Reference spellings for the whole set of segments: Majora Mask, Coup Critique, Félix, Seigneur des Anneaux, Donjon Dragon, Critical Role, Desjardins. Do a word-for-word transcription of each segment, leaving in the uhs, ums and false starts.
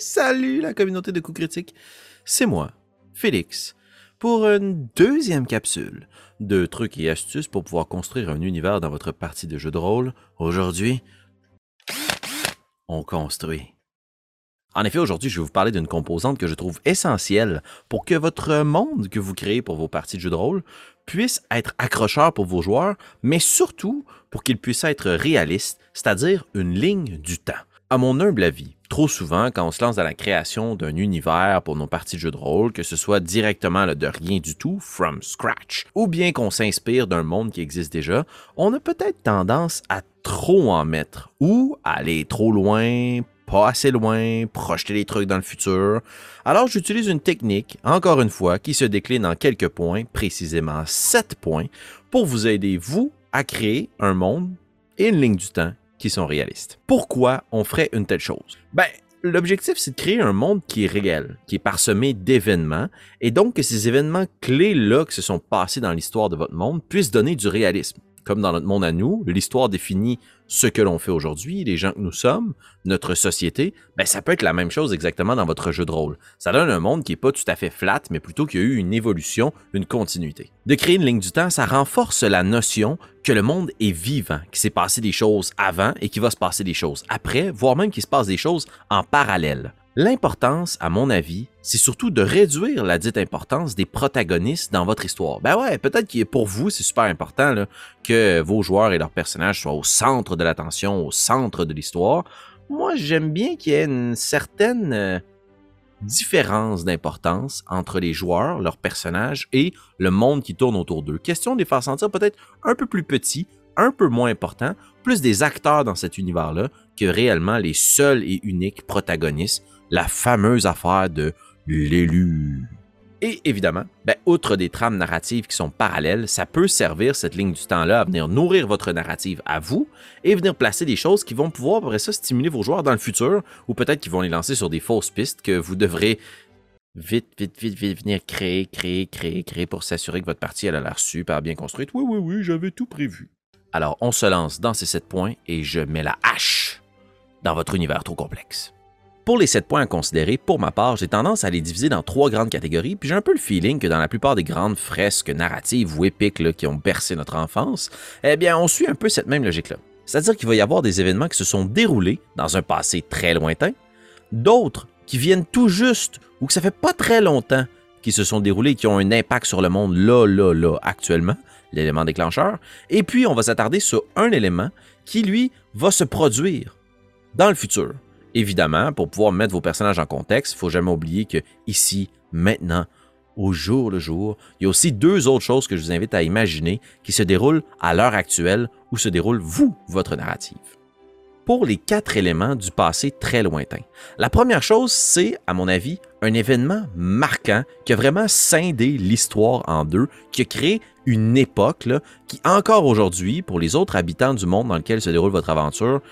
Salut la communauté de Coup Critique, c'est moi, Félix, pour une deuxième capsule de trucs et astuces pour pouvoir construire un univers dans votre partie de jeu de rôle. Aujourd'hui, on construit. En effet, aujourd'hui, je vais vous parler d'une composante que je trouve essentielle pour que votre monde que vous créez pour vos parties de jeu de rôle puisse être accrocheur pour vos joueurs, mais surtout pour qu'il puisse être réaliste, c'est-à-dire une ligne du temps. À mon humble avis, trop souvent, quand on se lance dans la création d'un univers pour nos parties de jeux de rôle, que ce soit directement là, de rien du tout, from scratch, ou bien qu'on s'inspire d'un monde qui existe déjà, on a peut-être tendance à trop en mettre, ou à aller trop loin, pas assez loin, projeter les trucs dans le futur. Alors j'utilise une technique, encore une fois, qui se décline en quelques points, précisément sept points, pour vous aider, vous, à créer un monde et une ligne du temps qui sont réalistes. Pourquoi on ferait une telle chose? Ben, l'objectif, c'est de créer un monde qui est réel, qui est parsemé d'événements, et donc que ces événements clés-là qui se sont passés dans l'histoire de votre monde puissent donner du réalisme. Comme dans notre monde à nous, l'histoire définit ce que l'on fait aujourd'hui, les gens que nous sommes, notre société, ben ça peut être la même chose exactement dans votre jeu de rôle. Ça donne un monde qui n'est pas tout à fait flat, mais plutôt qu'il y a eu une évolution, une continuité. De créer une ligne du temps, ça renforce la notion que le monde est vivant, qu'il s'est passé des choses avant et qu'il va se passer des choses après, voire même qu'il se passe des choses en parallèle. L'importance, à mon avis, c'est surtout de réduire la dite importance des protagonistes dans votre histoire. Ben ouais, peut-être que pour vous, c'est super important là, que vos joueurs et leurs personnages soient au centre de l'attention, au centre de l'histoire. Moi, j'aime bien qu'il y ait une certaine différence d'importance entre les joueurs, leurs personnages et le monde qui tourne autour d'eux. Question de les faire sentir peut-être un peu plus petits, un peu moins importants, plus des acteurs dans cet univers-là que réellement les seuls et uniques protagonistes. La fameuse affaire de l'élu. Et évidemment, ben, outre des trames narratives qui sont parallèles, ça peut servir cette ligne du temps-là à venir nourrir votre narrative à vous et venir placer des choses qui vont pouvoir, après ça, stimuler vos joueurs dans le futur ou peut-être qu'ils vont les lancer sur des fausses pistes que vous devrez vite, vite, vite, vite venir créer, créer, créer, créer pour s'assurer que votre partie elle a l'air super bien construite. Oui, oui, oui, j'avais tout prévu. Alors, on se lance dans ces sept points et je mets la hache dans votre univers trop complexe. Pour les sept points à considérer, pour ma part, j'ai tendance à les diviser dans trois grandes catégories, puis j'ai un peu le feeling que dans la plupart des grandes fresques narratives ou épiques là, qui ont bercé notre enfance, eh bien, on suit un peu cette même logique-là. C'est-à-dire qu'il va y avoir des événements qui se sont déroulés dans un passé très lointain, d'autres qui viennent tout juste ou que ça fait pas très longtemps qui se sont déroulés, qui ont un impact sur le monde là, là, là, actuellement, l'élément déclencheur, et puis on va s'attarder sur un élément qui, lui, va se produire dans le futur. Évidemment, pour pouvoir mettre vos personnages en contexte, il ne faut jamais oublier que ici, maintenant, au jour le jour, il y a aussi deux autres choses que je vous invite à imaginer qui se déroulent à l'heure actuelle où se déroule, vous, votre narrative. Pour les quatre éléments du passé très lointain, la première chose, c'est, à mon avis, un événement marquant qui a vraiment scindé l'histoire en deux, qui a créé une époque là, qui, encore aujourd'hui, pour les autres habitants du monde dans lequel se déroule votre aventure,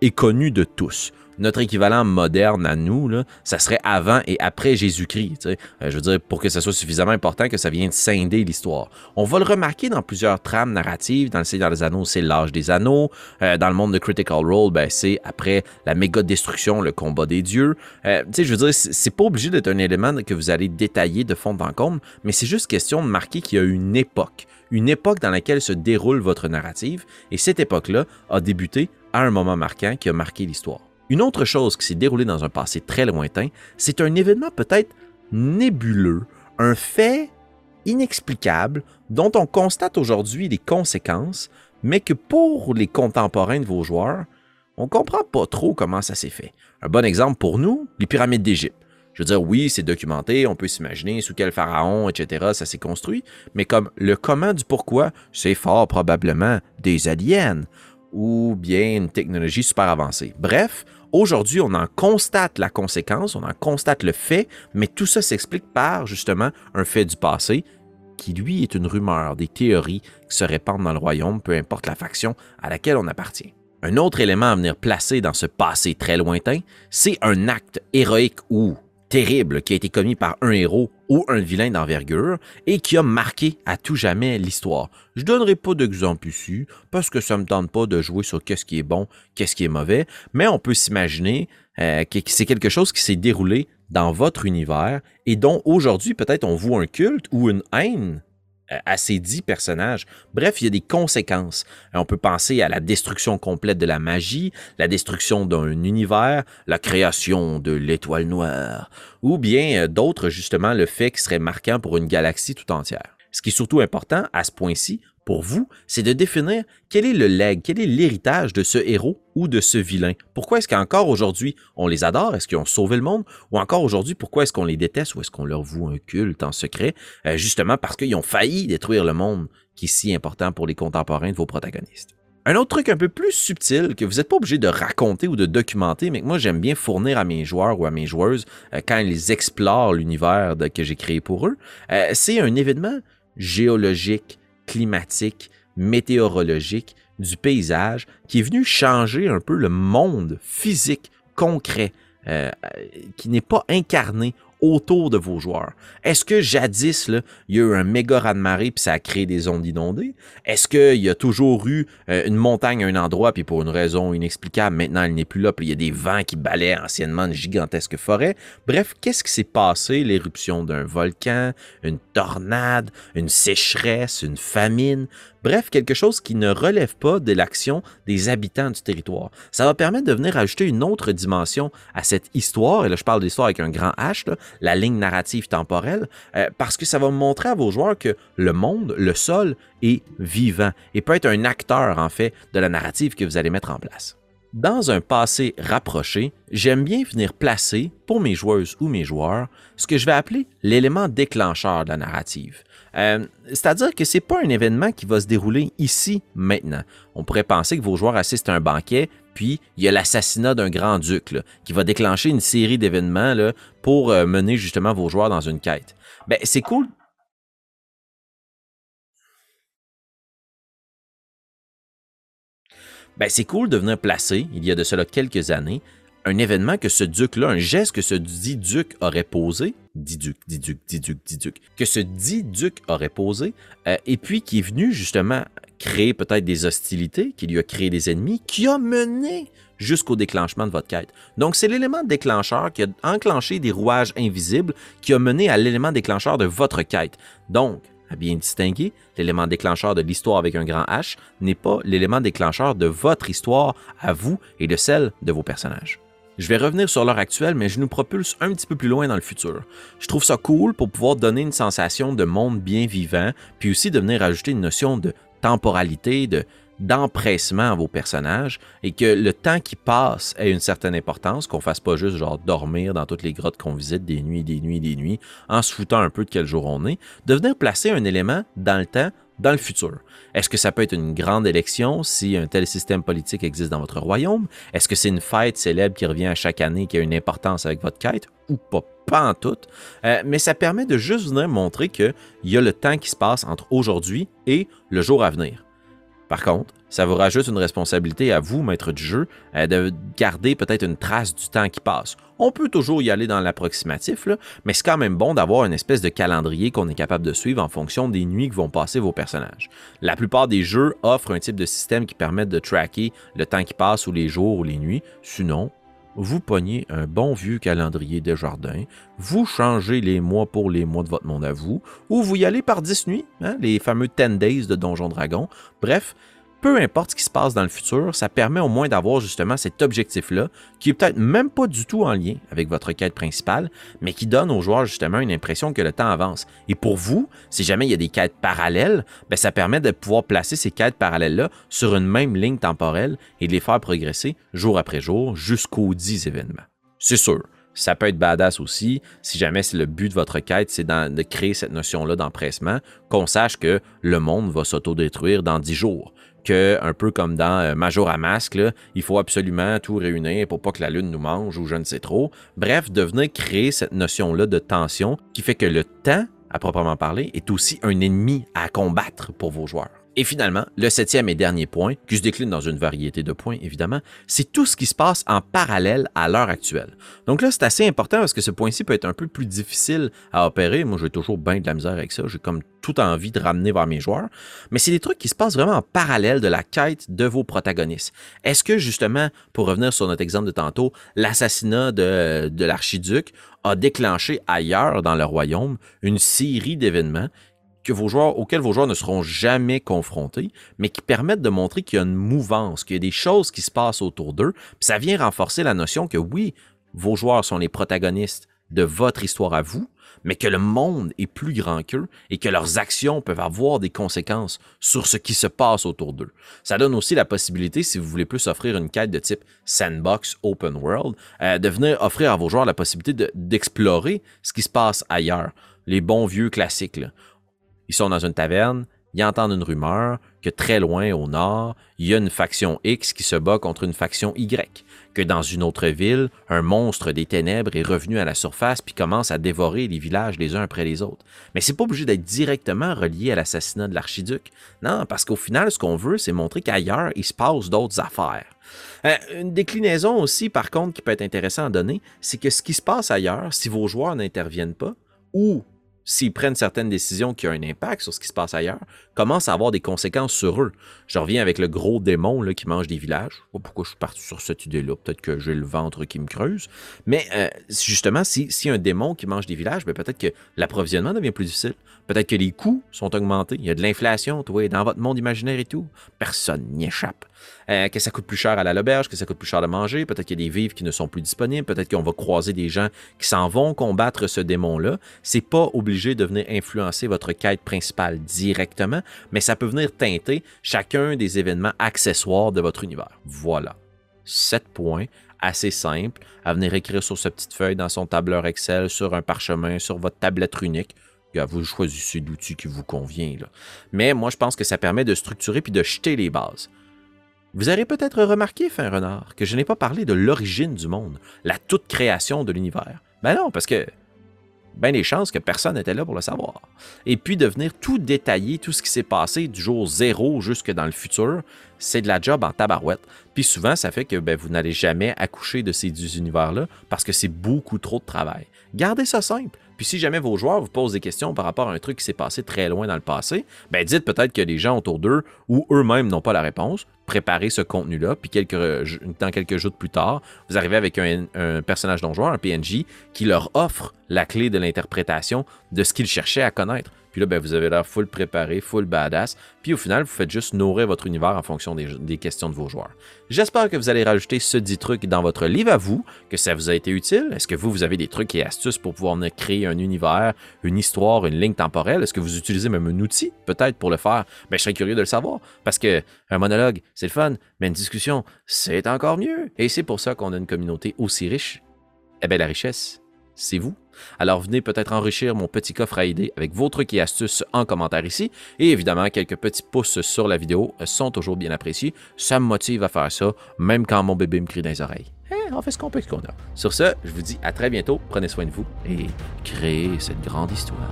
est connue de tous. Notre équivalent moderne à nous, là, ça serait avant et après Jésus-Christ. Tu sais. euh, je veux dire, pour que ça soit suffisamment important que ça vienne scinder l'histoire. On va le remarquer dans plusieurs trames narratives. Dans le Seigneur des Anneaux, c'est l'âge des anneaux. Euh, dans le monde de Critical Role, ben, c'est après la méga destruction, le combat des dieux. Euh, tu sais, je veux dire, c'est pas obligé d'être un élément que vous allez détailler de fond en comble, mais c'est juste question de marquer qu'il y a une époque. Une époque dans laquelle se déroule votre narrative. Et cette époque-là a débuté à un moment marquant qui a marqué l'histoire. Une autre chose qui s'est déroulée dans un passé très lointain, c'est un événement peut-être nébuleux, un fait inexplicable dont on constate aujourd'hui les conséquences, mais que pour les contemporains de vos joueurs, on ne comprend pas trop comment ça s'est fait. Un bon exemple pour nous, les pyramides d'Égypte. Je veux dire, oui, c'est documenté, on peut s'imaginer sous quel pharaon, et cetera, ça s'est construit, mais comme le comment du pourquoi, c'est fort probablement des aliens ou bien une technologie super avancée. Bref, aujourd'hui, on en constate la conséquence, on en constate le fait, mais tout ça s'explique par, justement, un fait du passé qui, lui, est une rumeur, des théories qui se répandent dans le royaume, peu importe la faction à laquelle on appartient. Un autre élément à venir placer dans ce passé très lointain, c'est un acte héroïque ou terrible qui a été commis par un héros ou un vilain d'envergure et qui a marqué à tout jamais l'histoire. Je ne donnerai pas d'exemple ici parce que ça ne me tente pas de jouer sur qu'est-ce qui est bon, qu'est-ce qui est mauvais, mais on peut s'imaginer euh, que, que c'est quelque chose qui s'est déroulé dans votre univers et dont aujourd'hui peut-être on voue un culte ou une haine à ces dix personnages. Bref, il y a des conséquences. On peut penser à la destruction complète de la magie, la destruction d'un univers, la création de l'étoile noire, ou bien d'autres, justement, le fait qui serait marquant pour une galaxie tout entière. Ce qui est surtout important à ce point-ci, pour vous, c'est de définir quel est le legs, quel est l'héritage de ce héros ou de ce vilain. Pourquoi est-ce qu'encore aujourd'hui, on les adore? Est-ce qu'ils ont sauvé le monde? Ou encore aujourd'hui, pourquoi est-ce qu'on les déteste? Ou est-ce qu'on leur voue un culte en secret? Euh, justement parce qu'ils ont failli détruire le monde qui est si important pour les contemporains de vos protagonistes. Un autre truc un peu plus subtil que vous n'êtes pas obligé de raconter ou de documenter, mais que moi j'aime bien fournir à mes joueurs ou à mes joueuses euh, quand ils explorent l'univers que j'ai créé pour eux, euh, c'est un événement géologique, climatique, météorologique, du paysage, qui est venu changer un peu le monde physique, concret, euh, qui n'est pas incarné autour de vos joueurs. Est-ce que jadis, là, il y a eu un méga raz-de-marée puis ça a créé des zones inondées? Est-ce qu'il y a toujours eu euh, une montagne à un endroit puis pour une raison inexplicable, maintenant elle n'est plus là puis il y a des vents qui balaient anciennement une gigantesque forêt? Bref, qu'est-ce qui s'est passé? L'éruption d'un volcan, une tornade, une sécheresse, une famine? Bref, quelque chose qui ne relève pas de l'action des habitants du territoire. Ça va permettre de venir ajouter une autre dimension à cette histoire, et là je parle d'histoire avec un grand H, là, la ligne narrative temporelle, euh, parce que ça va montrer à vos joueurs que le monde, le sol, est vivant et peut être un acteur, en fait, de la narrative que vous allez mettre en place. Dans un passé rapproché, j'aime bien venir placer, pour mes joueuses ou mes joueurs, ce que je vais appeler l'élément déclencheur de la narrative. Euh, C'est-à-dire que ce n'est pas un événement qui va se dérouler ici, maintenant. On pourrait penser que vos joueurs assistent à un banquet, puis il y a l'assassinat d'un grand-duc là, qui va déclencher une série d'événements pour euh, mener justement vos joueurs dans une quête. Ben, c'est cool. Ben, c'est cool de venir placer, il y a de cela quelques années, un événement que ce duc-là, un geste que ce dit duc aurait posé, dit duc, dit duc, dit duc, dit duc, que ce dit duc aurait posé, euh, et puis qui est venu justement créer peut-être des hostilités, qui lui a créé des ennemis, qui a mené jusqu'au déclenchement de votre quête. Donc, c'est l'élément déclencheur qui a enclenché des rouages invisibles, qui a mené à l'élément déclencheur de votre quête. Donc, à bien distinguer, l'élément déclencheur de l'histoire avec un grand H n'est pas l'élément déclencheur de votre histoire à vous et de celle de vos personnages. Je vais revenir sur l'heure actuelle, mais je nous propulse un petit peu plus loin dans le futur. Je trouve ça cool pour pouvoir donner une sensation de monde bien vivant, puis aussi de venir ajouter une notion de temporalité, de d'empressement à vos personnages et que le temps qui passe ait une certaine importance, qu'on ne fasse pas juste genre dormir dans toutes les grottes qu'on visite des nuits, des nuits, des nuits, en se foutant un peu de quel jour on est, de venir placer un élément dans le temps, dans le futur. Est-ce que ça peut être une grande élection si un tel système politique existe dans votre royaume? Est-ce que c'est une fête célèbre qui revient à chaque année qui a une importance avec votre quête? Ou pas, pas en tout. Euh, mais ça permet de juste venir montrer qu'il y a le temps qui se passe entre aujourd'hui et le jour à venir. Par contre, ça vous rajoute une responsabilité à vous, maître du jeu, de garder peut-être une trace du temps qui passe. On peut toujours y aller dans l'approximatif, mais c'est quand même bon d'avoir une espèce de calendrier qu'on est capable de suivre en fonction des nuits que vont passer vos personnages. La plupart des jeux offrent un type de système qui permet de tracker le temps qui passe ou les jours ou les nuits. Sinon, vous pognez un bon vieux calendrier Desjardins, vous changez les mois pour les mois de votre monde à vous, ou vous y allez par dix nuits, hein, les fameux ten days de Donjon Dragon. Bref, peu importe ce qui se passe dans le futur, ça permet au moins d'avoir justement cet objectif-là, qui est peut-être même pas du tout en lien avec votre quête principale, mais qui donne aux joueurs justement une impression que le temps avance. Et pour vous, si jamais il y a des quêtes parallèles, ben ça permet de pouvoir placer ces quêtes parallèles-là sur une même ligne temporelle et de les faire progresser jour après jour jusqu'aux dix événements. C'est sûr. Ça peut être badass aussi, si jamais c'est le but de votre quête, c'est de créer cette notion-là d'empressement, qu'on sache que le monde va s'autodétruire dans dix jours, que un peu comme dans Majora Mask, là, il faut absolument tout réunir pour pas que la lune nous mange ou je ne sais trop. Bref, de venir créer cette notion-là de tension qui fait que le temps, à proprement parler, est aussi un ennemi à combattre pour vos joueurs. Et finalement, le septième et dernier point, qui se décline dans une variété de points, évidemment, c'est tout ce qui se passe en parallèle à l'heure actuelle. Donc là, c'est assez important parce que ce point-ci peut être un peu plus difficile à opérer. Moi, j'ai toujours bien de la misère avec ça. J'ai comme toute envie de ramener vers mes joueurs. Mais c'est des trucs qui se passent vraiment en parallèle de la quête de vos protagonistes. Est-ce que, justement, pour revenir sur notre exemple de tantôt, l'assassinat de, de l'archiduc a déclenché ailleurs dans le royaume une série d'événements que vos joueurs, auxquels vos joueurs ne seront jamais confrontés, mais qui permettent de montrer qu'il y a une mouvance, qu'il y a des choses qui se passent autour d'eux. Puis ça vient renforcer la notion que oui, vos joueurs sont les protagonistes de votre histoire à vous, mais que le monde est plus grand qu'eux et que leurs actions peuvent avoir des conséquences sur ce qui se passe autour d'eux. Ça donne aussi la possibilité, si vous voulez plus offrir une quête de type sandbox, open world, euh, de venir offrir à vos joueurs la possibilité d'explorer de, ce qui se passe ailleurs. Les bons vieux classiques, là. Ils sont dans une taverne, ils entendent une rumeur que très loin au nord, il y a une faction X qui se bat contre une faction Y, que dans une autre ville, un monstre des ténèbres est revenu à la surface puis commence à dévorer les villages les uns après les autres. Mais c'est pas obligé d'être directement relié à l'assassinat de l'archiduc. Non, parce qu'au final, ce qu'on veut, c'est montrer qu'ailleurs, il se passe d'autres affaires. Euh, une déclinaison aussi, par contre, qui peut être intéressante à donner, c'est que ce qui se passe ailleurs, si vos joueurs n'interviennent pas, ou s'ils prennent certaines décisions qui ont un impact sur ce qui se passe ailleurs, commencent à avoir des conséquences sur eux. Je reviens avec le gros démon là, qui mange des villages. Je ne sais pas pourquoi je suis parti sur cette idée-là. Peut-être que j'ai le ventre qui me creuse. Mais euh, justement, si, si y a un démon qui mange des villages, peut-être que l'approvisionnement devient plus difficile. Peut-être que les coûts sont augmentés. Il y a de l'inflation, tu vois, dans votre monde imaginaire et tout. Personne n'y échappe. Euh, que ça coûte plus cher à la l'auberge, que ça coûte plus cher à manger, peut-être qu'il y a des vivres qui ne sont plus disponibles, peut-être qu'on va croiser des gens qui s'en vont combattre ce démon-là. C'est pas obligé de venir influencer votre quête principale directement, mais ça peut venir teinter chacun des événements accessoires de votre univers. Voilà. Sept points, assez simple, à venir écrire sur sa petite feuille, dans son tableur Excel, sur un parchemin, sur votre tablette runique. Vous choisissez l'outil qui vous convient, là. Mais moi, je pense que ça permet de structurer puis de jeter les bases. Vous aurez peut-être remarqué, fin renard, que je n'ai pas parlé de l'origine du monde, la toute création de l'univers. Ben non, parce que, ben les chances que personne n'était là pour le savoir. Et puis de venir tout détailler, tout ce qui s'est passé du jour zéro jusque dans le futur, c'est de la job en tabarouette. Puis souvent, ça fait que ben, vous n'allez jamais accoucher de ces deux univers-là parce que c'est beaucoup trop de travail. Gardez ça simple. Puis si jamais vos joueurs vous posent des questions par rapport à un truc qui s'est passé très loin dans le passé, ben dites peut-être que les gens autour d'eux ou eux-mêmes n'ont pas la réponse. Préparez ce contenu-là, puis quelques, dans quelques jours plus tard, vous arrivez avec un, un personnage donjon, un P N J, qui leur offre la clé de l'interprétation de ce qu'ils cherchaient à connaître. Puis là, ben, vous avez l'air full préparé, full badass. Puis au final, vous faites juste nourrir votre univers en fonction des, des questions de vos joueurs. J'espère que vous allez rajouter ce dit truc dans votre livre à vous, que ça vous a été utile. Est-ce que vous, vous avez des trucs et astuces pour pouvoir créer un univers, une histoire, une ligne temporelle? Est-ce que vous utilisez même un outil, peut-être, pour le faire? Ben, je serais curieux de le savoir, parce que un monologue, c'est le fun, mais une discussion, c'est encore mieux. Et c'est pour ça qu'on a une communauté aussi riche. Eh bien, la richesse, c'est vous. Alors venez peut-être enrichir mon petit coffre à idées avec vos trucs et astuces en commentaire ici. Et évidemment, quelques petits pouces sur la vidéo sont toujours bien appréciés. Ça me motive à faire ça, même quand mon bébé me crie dans les oreilles. Eh, on fait ce qu'on peut, ce qu'on a. Sur ce, je vous dis à très bientôt. Prenez soin de vous et créez cette grande histoire.